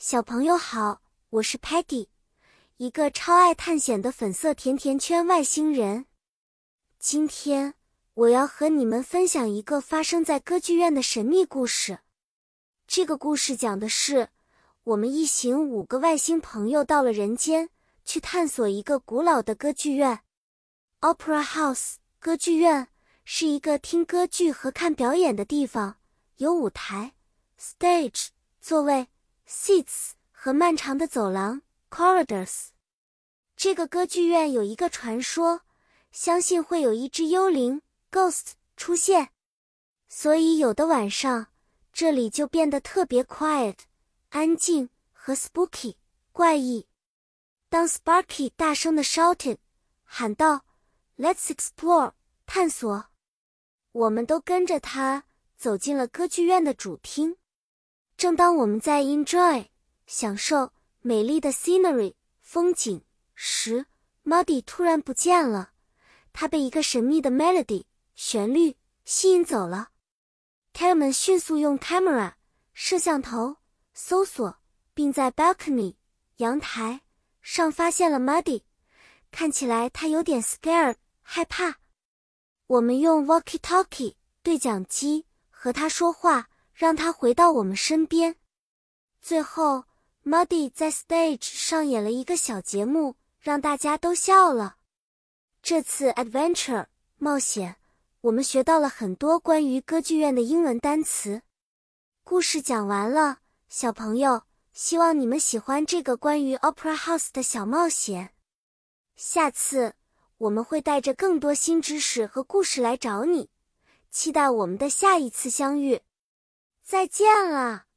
小朋友好，我是 Patty， 一个超爱探险的粉色甜甜圈外星人。今天我要和你们分享一个发生在歌剧院的神秘故事。这个故事讲的是，我们一行5个外星朋友到了人间，去探索一个古老的歌剧院。Opera House 歌剧院是一个听歌剧和看表演的地方，有舞台 Stage 座位 Seats 和漫长的走廊 Corridors。 这个歌剧院有一个传说，相信会有一只幽灵 Ghost 出现，所以有的晚上这里就变得特别 quiet 安静和 spooky 怪异。当 Sparky 大声的 shouted 喊道 Let's explore 探索，我们都跟着他走进了歌剧院的主厅。正当我们在 enjoy 享受美丽的 scenery 风景时， Muddy 突然不见了，他被一个神秘的 melody 旋律吸引走了。 Terryman 迅速用 camera 摄像头搜索，并在 balcony 阳台上发现了 Muddy， 看起来他有点 scared 害怕。我们用 walkie talkie 对讲机和他说话，让他回到我们身边。最后 Muddy 在 stage 上演了一个小节目，让大家都笑了。这次 adventure 冒险，我们学到了很多关于歌剧院的英文单词。故事讲完了，小朋友，希望你们喜欢这个关于 Opera House 的小冒险。下次我们会带着更多新知识和故事来找你，期待我们的下一次相遇。再见了。